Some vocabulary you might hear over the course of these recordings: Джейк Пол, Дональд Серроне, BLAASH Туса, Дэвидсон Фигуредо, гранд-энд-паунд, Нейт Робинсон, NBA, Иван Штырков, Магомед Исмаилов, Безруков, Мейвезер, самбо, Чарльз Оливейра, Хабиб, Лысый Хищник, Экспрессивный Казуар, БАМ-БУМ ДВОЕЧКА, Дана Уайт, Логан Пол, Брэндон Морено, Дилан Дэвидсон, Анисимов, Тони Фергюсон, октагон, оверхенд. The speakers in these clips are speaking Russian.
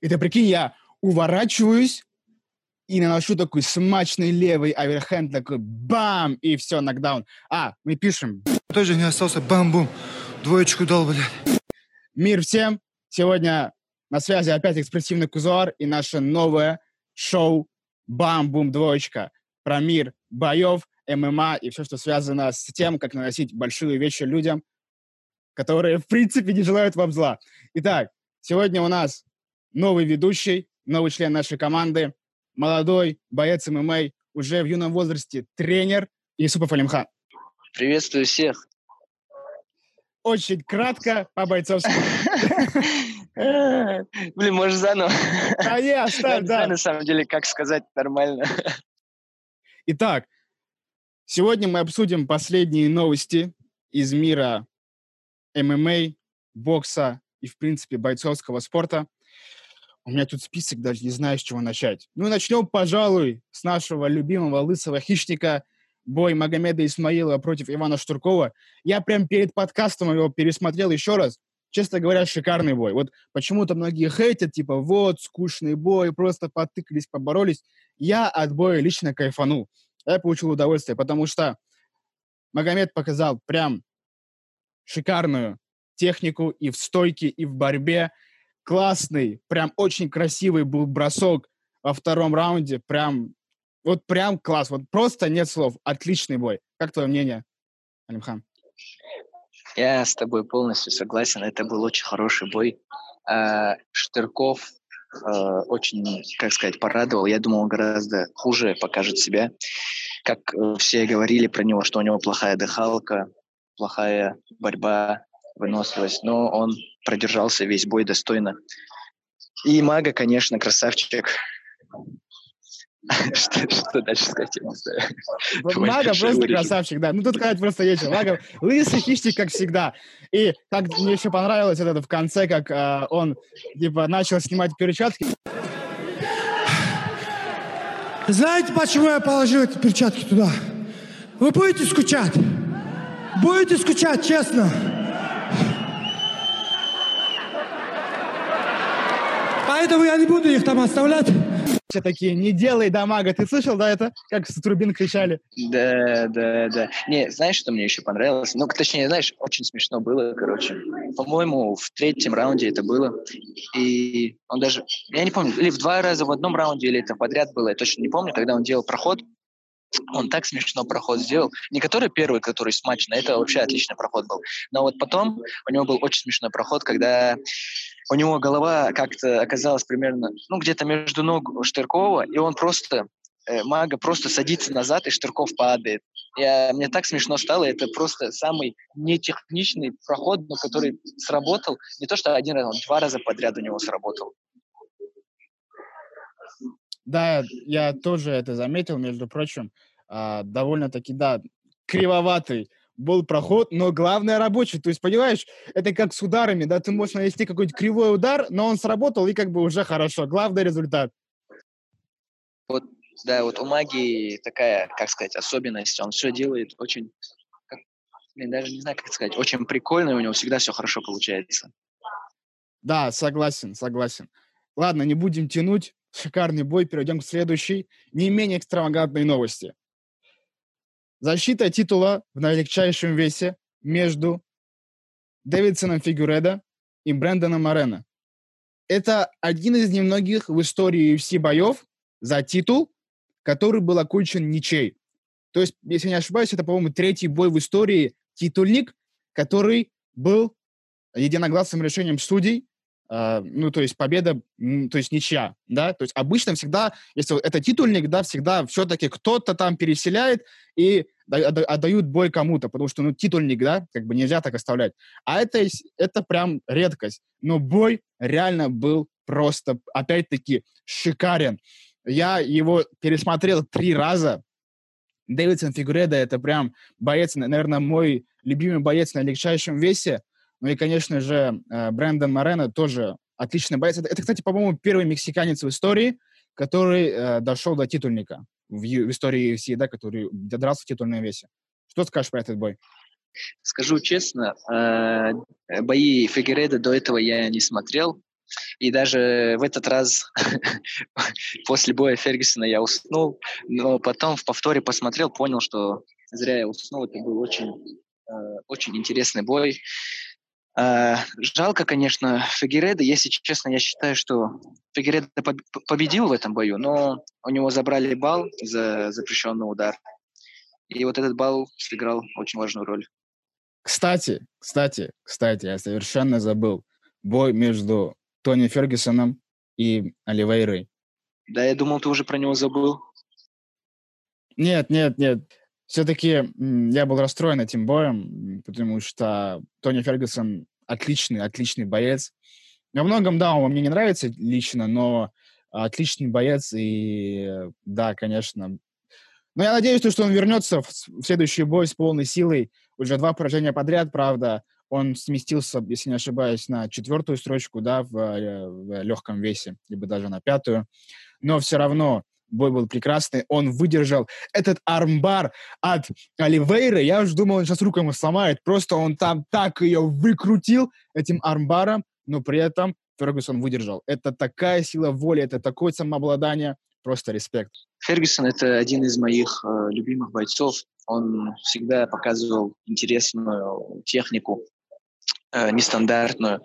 И ты прикинь, я уворачиваюсь и наношу такой смачный левый оверхенд, такой бам, и все, нокдаун. А, мы пишем. Тоже не остался, бам-бум, двоечку дал, блядь. Мир всем, сегодня на связи опять «Экспрессивный Казуар» и наше новое шоу «Бам-бум, двоечка» про мир боев, ММА и все, что связано с тем, как наносить большие вещи людям, которые, в принципе, не желают вам зла. Итак, сегодня у нас новый ведущий, новый член нашей команды, молодой боец ММА, уже в юном возрасте тренер Иисупов Алимхан. Приветствую всех. Очень кратко по-бойцовски. Блин, можешь заново? А я оставь, да. На самом деле, как сказать нормально. Итак, сегодня мы обсудим последние новости из мира ММА, бокса и, в принципе, бойцовского спорта. У меня тут список, даже не знаю, с чего начать. Ну, начнем, пожалуй, с нашего любимого лысого хищника, бой Магомеда Исмаилова против Ивана Штыркова. Я прям перед подкастом его пересмотрел еще раз. Честно говоря, шикарный бой. Вот почему-то многие хейтят, типа, вот, скучный бой, просто потыкались, поборолись. Я от боя лично кайфанул. Я получил удовольствие, потому что Магомед показал прям шикарную технику и в стойке, и в борьбе. Классный, прям очень красивый был бросок во втором раунде. Прям класс. Вот просто нет слов. Отличный бой. Как твое мнение, Алимхан? Я с тобой полностью согласен. Это был очень хороший бой. Штырков очень, как сказать, порадовал. Я думал, он гораздо хуже покажет себя. Как все говорили про него, что у него плохая дыхалка, плохая борьба, выносливость. Но он продержался весь бой достойно. И Мага, конечно, красавчик. Что дальше сказать? Мага просто красавчик, да. Ну, тут сказать просто нечего. Мага лысый хищник, как всегда. И как мне еще понравилось это в конце, как он типа начал снимать перчатки. Знаете, почему я положил эти перчатки туда? Вы будете скучать? Будете скучать, честно? Поэтому я не буду их там оставлять. Все такие, не делай дамага. Ты слышал, да, это? Как с трубин кричали. Да. Не, знаешь, что мне еще понравилось? Ну, точнее, знаешь, очень смешно было, короче. По-моему, в третьем раунде это было. И он даже, я не помню, или в два раза в одном раунде, или это подряд было, я точно не помню, когда он делал проход. Он так смешно проход сделал. Не который первый, который смачно, это вообще отличный проход был. Но вот потом у него был очень смешной проход, когда у него голова как-то оказалась примерно, ну, где-то между ног Штыркова, и он просто, Мага просто садится назад, и Штырков падает. Мне так смешно стало, это просто самый нетехничный проход, но который сработал, не то что один раз, он два раза подряд у него сработал. Да, я тоже это заметил, между прочим, довольно-таки, да, кривоватый был проход, но главное рабочий. То есть, понимаешь, это как с ударами, да, ты можешь нанести какой-то кривой удар, но он сработал, и как бы уже хорошо. Главный результат. Вот, да, вот у Маги такая, как сказать, особенность. Он все делает очень, даже не знаю, как сказать, очень прикольно, и у него всегда все хорошо получается. Да, согласен. Ладно, не будем тянуть. Шикарный бой. Перейдем к следующей, не менее экстравагантной новости. Защита титула в наилегчайшем весе между Дэвидсоном Фигуредо и Брэндоном Морено. Это один из немногих в истории UFC боев за титул, который был окончен ничьей. То есть, если не ошибаюсь, это, по-моему, третий бой в истории титульник, который был единогласным решением судей. Ну, то есть победа, то есть ничья, да, то есть обычно всегда, если это титульник, да, всегда все-таки кто-то там переселяет и отдают бой кому-то, потому что, ну, титульник, да, как бы нельзя так оставлять, а это прям редкость, но бой реально был просто, опять-таки, шикарен, я его пересмотрел 3 раза, Дэвидсон Фигуредо, это прям боец, наверное, мой любимый боец на легчайшем весе. Ну и, конечно же, Брэндон Морено тоже отличный боец. Это, кстати, по-моему, первый мексиканец в истории, который дошел до титульника в истории UFC, да, который дрался в титульном весе. Что скажешь про этот бой? Скажу честно, бои Фигуредо до этого я не смотрел. И даже в этот раз после боя Фергюсона я уснул, но потом в повторе посмотрел, понял, что зря я уснул. Это был очень интересный бой. Жалко, конечно, Фигуредо. Если честно, я считаю, что Фигуредо победил в этом бою, но у него забрали балл за запрещенный удар. И вот этот балл сыграл очень важную роль. Кстати, я совершенно забыл. Бой между Тони Фергюсоном и Оливейрой. Да, я думал, ты уже про него забыл. Нет. Все-таки я был расстроен этим боем, потому что Тони Фергюсон отличный боец. Во многом, да, он мне не нравится лично, но отличный боец. И да, конечно. Но я надеюсь, что он вернется в следующий бой с полной силой. Уже 2 поражения подряд, правда. Он сместился, если не ошибаюсь, на 4-ю строчку, да, в легком весе, либо даже на 5-ю. Но все равно бой был прекрасный. Он выдержал этот армбар от Оливейры. Я уже думал, он сейчас руку ему сломает. Просто он там так ее выкрутил этим армбаром, но при этом Фергюсон выдержал. Это такая сила воли, это такое самообладание. Просто респект. Фергюсон – это один из моих любимых бойцов. Он всегда показывал интересную технику, нестандартную.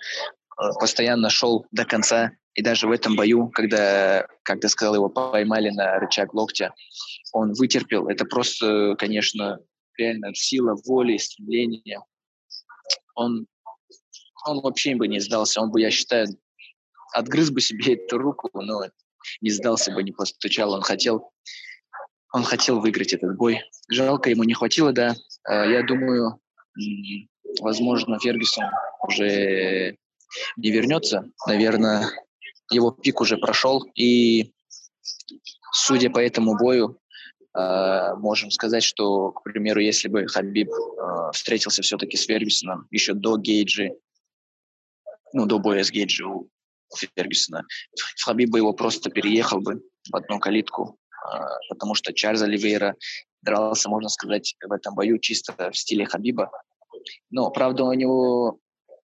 Постоянно шел до конца. И даже в этом бою, когда сказал, его поймали на рычаг локтя, он вытерпел. Это просто, конечно, реально сила воли, стремление. Он вообще бы не сдался. Он бы, я считаю, отгрыз бы себе эту руку, но не сдался бы, не постучал. Он хотел выиграть этот бой. Жалко, ему не хватило, да. Я думаю, возможно, Фергюсон уже не вернется. Наверное, его пик уже прошел. И, судя по этому бою, можем сказать, что, к примеру, если бы Хабиб встретился все-таки с Фергюсоном еще до Гейджи, до боя с Гейджи у Фергюсона, Хабиб бы его просто переехал бы в одну калитку, потому что Чарльз Оливейра дрался, можно сказать, в этом бою чисто в стиле Хабиба. Но, правда, у него,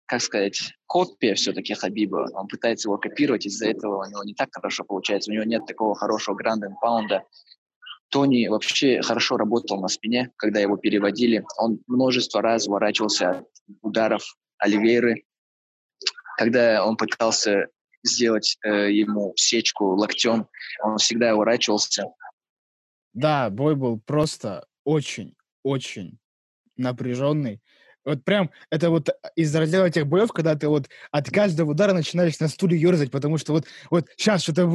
как сказать, копия все-таки Хабиба. Он пытается его копировать, из-за этого у него не так хорошо получается. У него нет такого хорошего гранд-энд-паунда. Тони вообще хорошо работал на спине, когда его переводили. Он множество раз уворачивался от ударов Оливейры. Когда он пытался сделать ему сечку локтем, он всегда уворачивался. Да, бой был просто очень-очень напряженный. Вот прям это вот из раздела тех боев, когда ты вот от каждого удара начинаешь на стуле ерзать, потому что вот сейчас что-то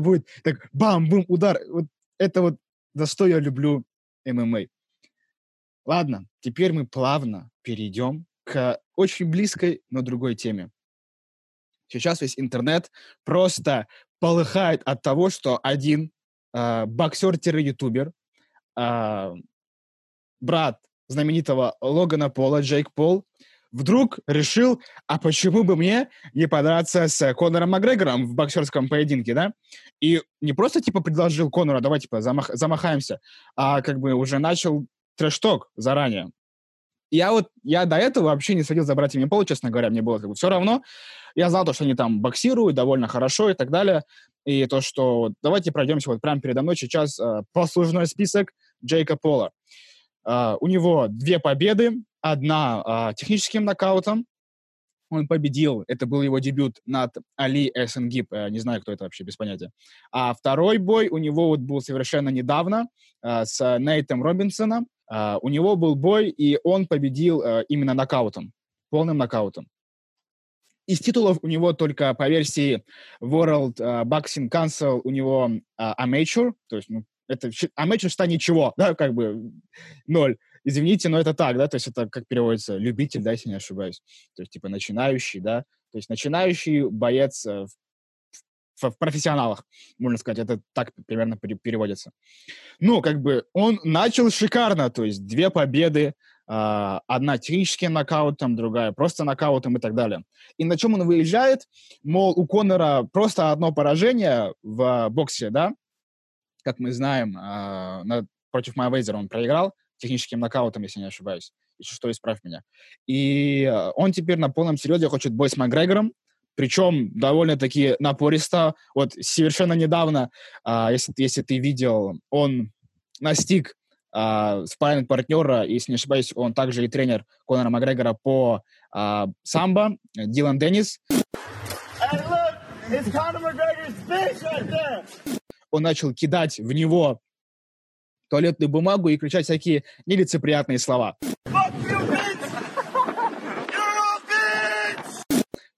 будет, так бам-бум, удар. Вот это вот за что я люблю ММА. Ладно, теперь мы плавно перейдем к очень близкой, но другой теме. Сейчас весь интернет просто полыхает от того, что один боксер-ютубер, брат знаменитого Логана Пола, Джейк Пол, вдруг решил, а почему бы мне не подраться с Конором МакГрегором в боксерском поединке, да? И не просто, предложил Конору, давай, замахаемся, а уже начал трэш-ток заранее. Я до этого вообще не следил за братьями Пол, честно говоря, мне было все равно. Я знал то, что они там боксируют довольно хорошо и так далее. И то, что давайте пройдемся прямо передо мной сейчас послужной список Джейка Пола. У него 2 победы, 1 техническим нокаутом. Он победил, это был его дебют над Али Эсенгип, не знаю, кто это вообще, без понятия. А второй бой у него был совершенно недавно с Нейтом Робинсоном. У него был бой, и он победил именно нокаутом, полным нокаутом. Из титулов у него только по версии World Boxing Council у него amateur, то есть это amateur что ничего, да, ноль. Извините, но это так, да, то есть это как переводится любитель, да, если не ошибаюсь, то есть начинающий, да, то есть начинающий боец в профессионалах, можно сказать, это так примерно переводится. Он начал шикарно, то есть 2 победы, 1 техническим нокаутом, 2 просто нокаутом и так далее. И на чем он выезжает? Мол, у Конора просто 1 поражение в боксе, да, как мы знаем, против Мейвезера он проиграл техническим нокаутом, если не ошибаюсь, если что, исправь меня. И он теперь на полном серьезе хочет бой с МакГрегором, причем довольно-таки напористо. Вот совершенно недавно, если ты видел, он настиг спарринг-партнера, если не ошибаюсь, он также и тренер Конора МакГрегора по самбо, Диллон Дэнис. Он начал кидать в него туалетную бумагу и кричать всякие нелицеприятные слова.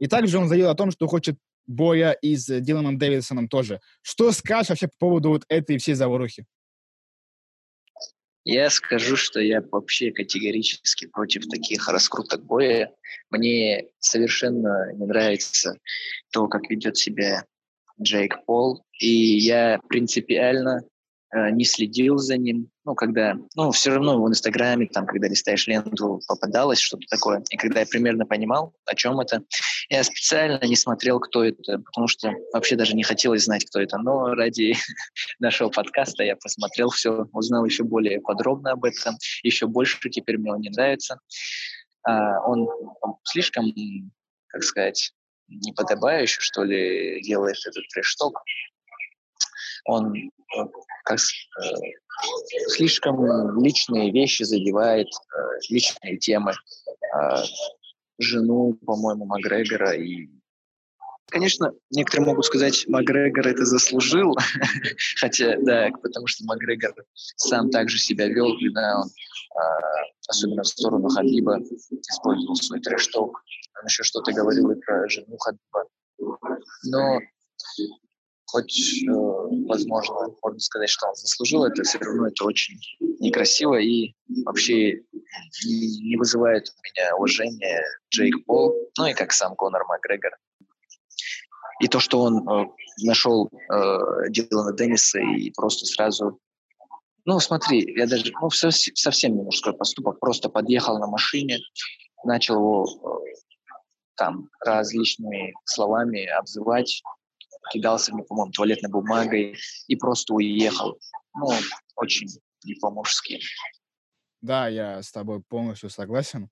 И также он заявил о том, что хочет боя и с Диланом Дэвидсоном тоже. Что скажешь вообще по поводу вот этой всей заварухи? Я скажу, что я вообще категорически против таких раскруток боя. Мне совершенно не нравится то, как ведет себя Джейк Пол. И я принципиально не следил за ним. Все равно в Инстаграме, там, когда листаешь ленту, попадалось что-то такое. И когда я примерно понимал, о чем это, я специально не смотрел, кто это, потому что вообще даже не хотелось знать, кто это. Но ради нашего подкаста я посмотрел все, узнал еще более подробно об этом. Еще больше теперь мне он не нравится. Он слишком, как сказать, неподобающе, что ли, делает этот трешток. Он слишком личные вещи задевает, личные темы, жену, по-моему, МакГрегора. И, конечно, некоторые могут сказать, МакГрегор это заслужил, хотя, да, потому что МакГрегор сам также себя вел, когда он, особенно в сторону Хабиба, использовал свой трэш-ток, он еще что-то говорил и про жену Хабиба. Но хоть, возможно, можно сказать, что он заслужил это, все равно это очень некрасиво и вообще не вызывает у меня уважения Джейк Пол, ну и как сам Конор МакГрегор. И то, что он нашел Дилана Денниса и просто сразу... совсем не мужской поступок, просто подъехал на машине, начал его там различными словами обзывать, кидался мне, по-моему, туалетной бумагой и просто уехал. Очень не по-мужски. Да, я с тобой полностью согласен.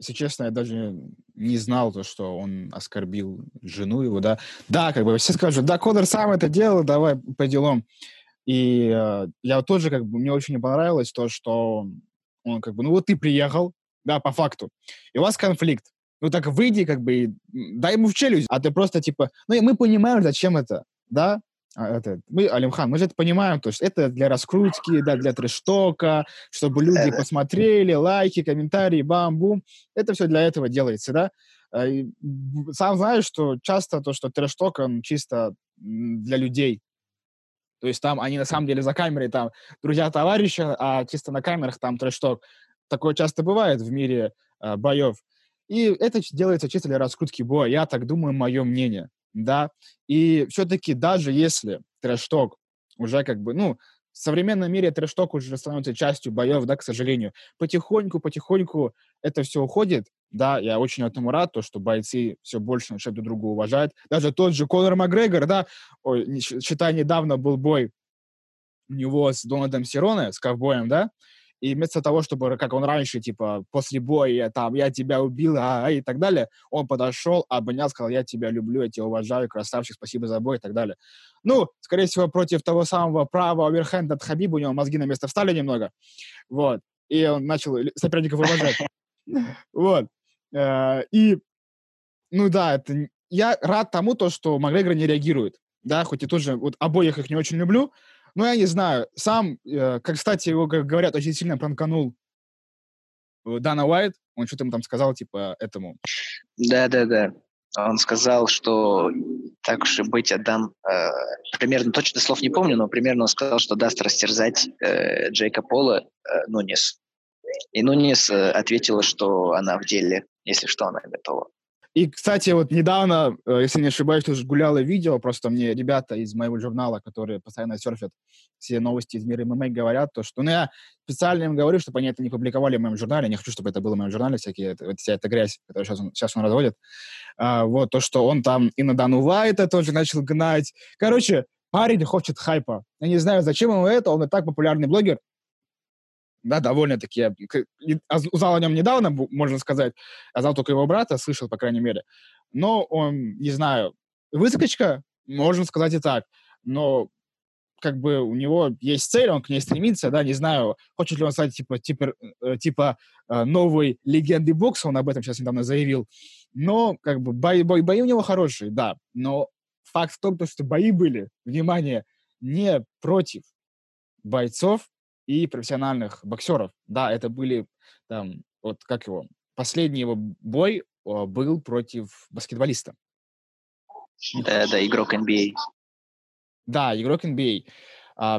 Если честно, я даже не знал то, что он оскорбил жену его, да. Да, все скажут, да, Конор сам это делал, давай по делам. И я тоже, мне очень не понравилось то, что он, вот ты приехал, да, по факту, и у вас конфликт. Так выйди, и дай ему в челюсть. А ты просто, и мы понимаем, зачем это, да? Мы, Алимхан, мы же это понимаем, то, что это для раскрутки, да, для трэш-тока, чтобы люди посмотрели, лайки, комментарии, бам-бум. Это все для этого делается, да? И сам знаешь, что часто то, что трэш-ток, он чисто для людей. То есть там они на самом деле за камерой, там, друзья-товарищи, а чисто на камерах там трэш-ток. Такое часто бывает в мире боев. И это делается чисто для раскрутки боя. Я так думаю, мое мнение, да. И все-таки даже если трэш-ток уже в современном мире трэш-ток уже становится частью боев, да, к сожалению. Потихоньку это все уходит, да. Я очень этому рад, то, что бойцы все больше начинают друг друга уважать. Даже тот же Конор МакГрегор, да, считай, недавно был бой у него с Дональдом Серроне, с ковбоем, да. И вместо того, чтобы, как он раньше, после боя, я тебя убил, и так далее, он подошел, обнял, сказал, я тебя люблю, я тебя уважаю, красавчик, спасибо за бой, и так далее. Скорее всего, против того самого правого оверхенда от Хабиба, у него мозги на место встали немного, вот, и он начал соперников уважать. Вот. И, я рад тому, что МакГрегор не реагирует, да, хоть и тоже, обоих их не очень люблю, но я не знаю. Сам, кстати, его, как говорят, очень сильно пранканул Дана Уайт. Он что-то ему там сказал, этому. Да. Он сказал, что так уж и быть, отдам... примерно, точно слов не помню, но примерно он сказал, что даст растерзать Джейка Пола Нунес. И Нунес ответила, что она в деле, если что, она готова. И, кстати, недавно, если не ошибаюсь, тоже гуляло видео, просто мне ребята из моего журнала, которые постоянно серфят все новости из мира ММА, говорят то, что... я специально им говорю, чтобы они это не публиковали в моем журнале, не хочу, чтобы это было в моем журнале, вся эта грязь, которую сейчас он разводит. Вот, то, что он там и на Дану Уайта тоже начал гнать. Короче, парень хочет хайпа. Я не знаю, зачем ему это, он и так популярный блогер. да, довольно-таки... Узнал о нем недавно, можно сказать, а знал только его брата, слышал, по крайней мере. Но он, не знаю, выскочка, можно сказать и так, но как бы у него есть цель, он к ней стремится, да, не знаю, хочет ли он стать типа новой легенды бокса, он об этом сейчас недавно заявил, но как бы бои у него хорошие, да, но факт в том, что бои были, внимание, не против бойцов и профессиональных боксеров, да, это были, там, вот как его, последний его бой был против баскетболиста. Да, игрок NBA. Да, игрок NBA.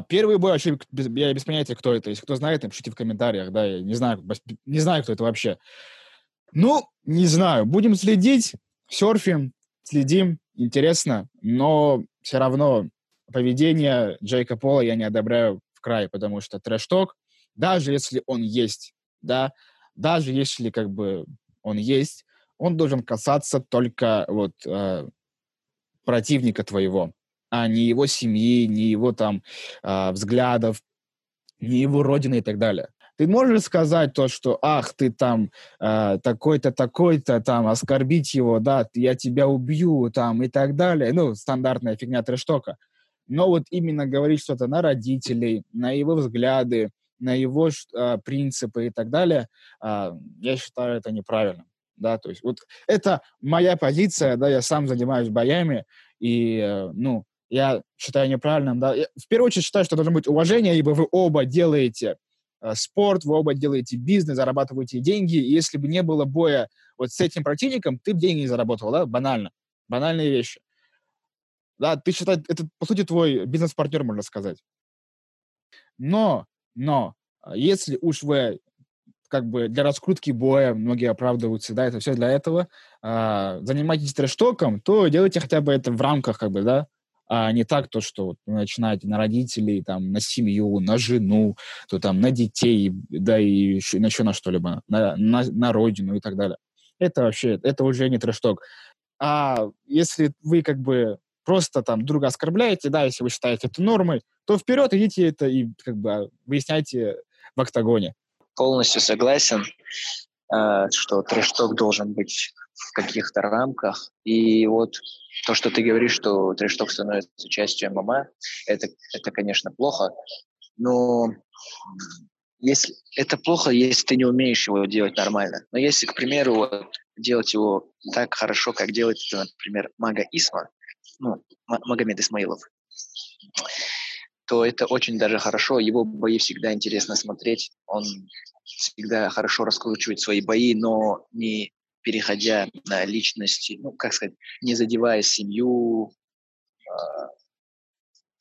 Первый бой, вообще, я без понятия, кто это. Если кто знает, напишите в комментариях. Да, я не знаю, кто это вообще. Ну, не знаю. Будем следить, серфим, следим. Интересно. Но все равно поведение Джейка Пола я не одобряю в край, потому что трэш-ток, даже если он есть, да, даже если как бы он есть, он должен касаться только вот противника твоего, а не его семьи, не его там взглядов, не его родины и так далее. Ты можешь сказать то, что «ах, ты там такой-то, такой-то, там, оскорбить его, да, я тебя убью», там, и так далее. Ну, стандартная фигня трэш-тока. Но вот именно говорить что-то на родителей, на его взгляды, на его принципы и так далее, я считаю, это неправильно. Да, то есть вот это моя позиция, да, я сам занимаюсь боями, и, ну, я считаю неправильным, да, я в первую очередь считаю, что должно быть уважение, ибо вы оба делаете спорт, вы оба делаете бизнес, зарабатываете деньги, и если бы не было боя вот с этим противником, ты бы деньги не заработал, да, банальные вещи. Да, ты считаешь, это, по сути, твой бизнес-партнер, можно сказать. Но, если уж вы как бы для раскрутки боя, многие оправдываются, да, это все для этого. Занимайтесь трэш-током, то делайте хотя бы это в рамках, как бы, да, а не так, то, что вы начинаете на родителей, там, на семью, на жену, то там, на детей, да, и еще на что-либо, на родину и так далее. Это вообще, это уже не трэш-ток. А если вы, как бы, просто там друга оскорбляете, да, если вы считаете это нормой, то вперед идите это и, как бы, выясняйте в октагоне. Полностью согласен, что трэш-ток должен быть в каких-то рамках. И вот то, что ты говоришь, что трэш-ток становится частью ММА, это, конечно, плохо. Но если это плохо, если ты не умеешь его делать нормально. Но если, к примеру, вот, делать его так хорошо, как делает, например, Магомед Исмаилов, то это очень даже хорошо. Его бои всегда интересно смотреть. Он всегда хорошо раскручивает свои бои, но не переходя на личности, ну, как сказать, не задевая семью,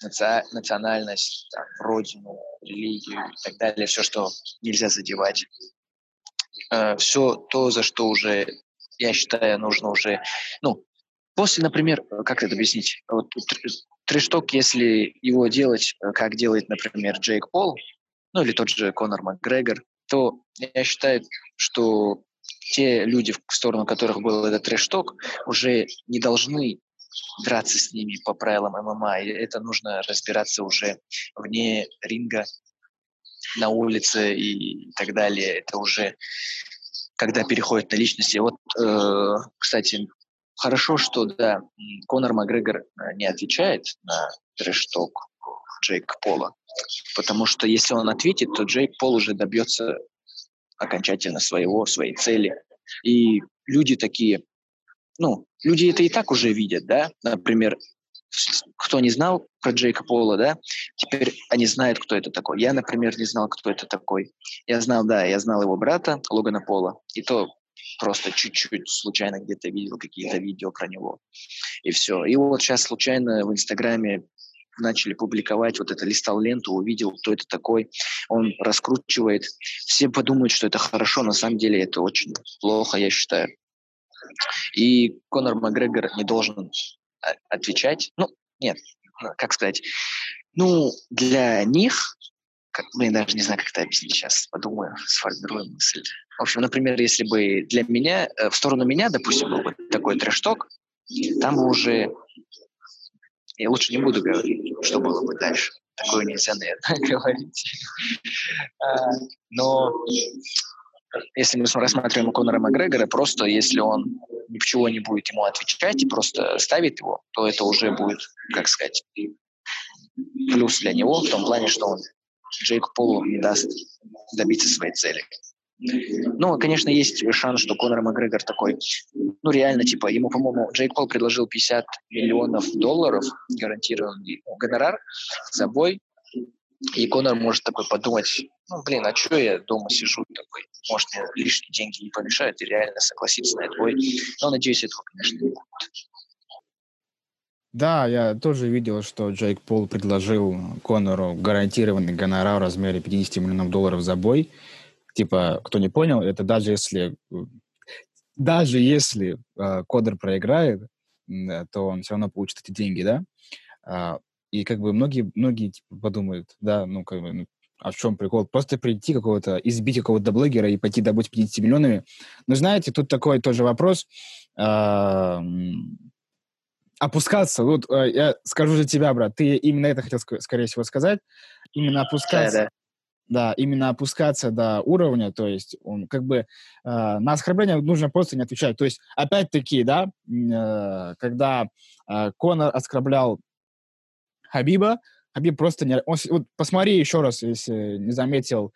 национальность, там, родину, религию и так далее. Все, что нельзя задевать. Все то, за что уже, я считаю, нужно уже... Ну, после, например, как это объяснить? Вот, трэш-ток, если его делать, как делает, например, Джейк Пол, ну или тот же Конор МакГрегор, то я считаю, что те люди, в сторону которых был этот трэш-ток, уже не должны драться с ними по правилам ММА. И это нужно разбираться уже вне ринга, на улице и так далее. Это уже когда переходит на личности. Вот, кстати... Хорошо, что, да, Конор МакГрегор не отвечает на трэш-ток Джейка Пола, потому что если он ответит, то Джейк Пол уже добьется окончательно своей цели. И люди такие, ну, люди это и так уже видят, да, например, кто не знал про Джейка Пола, да, теперь они знают, кто это такой. Я, например, не знал, кто это такой. Я знал его брата Логана Пола, и то... Просто чуть-чуть случайно где-то видел какие-то видео про него. И все. И вот сейчас случайно в Инстаграме начали публиковать, вот это листал ленту, увидел, кто это такой. Он раскручивает. Все подумают, что это хорошо. На самом деле это очень плохо, я считаю. И Конор МакГрегор не должен отвечать. Ну, нет, как сказать. Ну, для них... Я даже не знаю, как это объяснить сейчас. Подумаю, сформирую мысль. В общем, например, если бы для меня, в сторону меня, допустим, был бы такой трэш-ток, там бы уже... Я лучше не буду говорить, что было бы дальше. такое нельзя, наверное, говорить. Но если мы рассматриваем Конора МакГрегора, просто если он ничего не будет ему отвечать и просто ставит его, то это уже будет, как сказать, плюс для него в том плане, что он Джейку Полу не даст добиться своей цели. Ну, конечно, есть шанс, что Конор МакГрегор такой, ну, реально, типа, ему, по-моему, Джейк Пол предложил $50 миллионов гарантированный гонорар за бой, и Конор может такой подумать, ну, блин, а что я дома сижу такой, может, мне лишние деньги не помешают, и реально согласиться на этот бой. Но, надеюсь, этого, конечно, не будет. Да, я тоже видел, что Джейк Пол предложил Конору гарантированный гонорар в размере $50 миллионов за бой. Типа, кто не понял, это даже если Конор проиграет, то он все равно получит эти деньги, да? И как бы многие типа, подумают, да, ну как бы, а в чем прикол? Просто прийти избить какого-то блогера и пойти добыть $50 миллионами. Но знаете, тут такой тоже вопрос. Опускаться, вот я скажу за тебя, брат, ты именно это хотел, скорее всего, сказать, именно опускаться, именно опускаться до уровня, то есть он как бы на оскорбление нужно просто не отвечать, то есть опять-таки, да, когда Конор оскорблял Хабиба, Хабиб просто не... Вот посмотри еще раз, если не заметил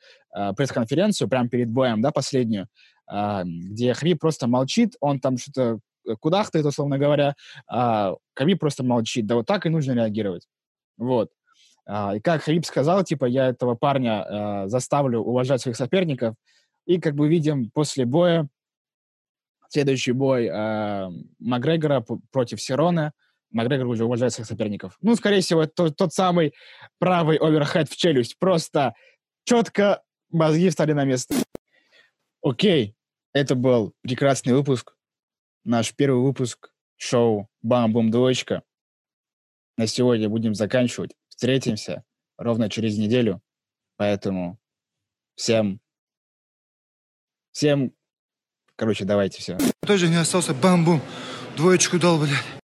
пресс-конференцию прямо перед боем, да, последнюю, где Хабиб просто молчит, он там что-то кудахтает, условно говоря, Хабиб просто молчит. Да вот так и нужно реагировать. Вот. И как Хабиб сказал, типа, я этого парня заставлю уважать своих соперников. И, как бы, видим, после боя, следующий бой Макгрегора против Серроне, Макгрегор уже уважает своих соперников. Ну, скорее всего, это тот самый правый оверхед в челюсть. Просто четко мозги встали на место. Окей. Это был прекрасный выпуск. Наш первый выпуск шоу «Бам-бум-двоечка». На сегодня будем заканчивать. Встретимся ровно через неделю. Поэтому всем, короче, давайте все. Тоже не остался бам-бум. Двоечку дал, блядь.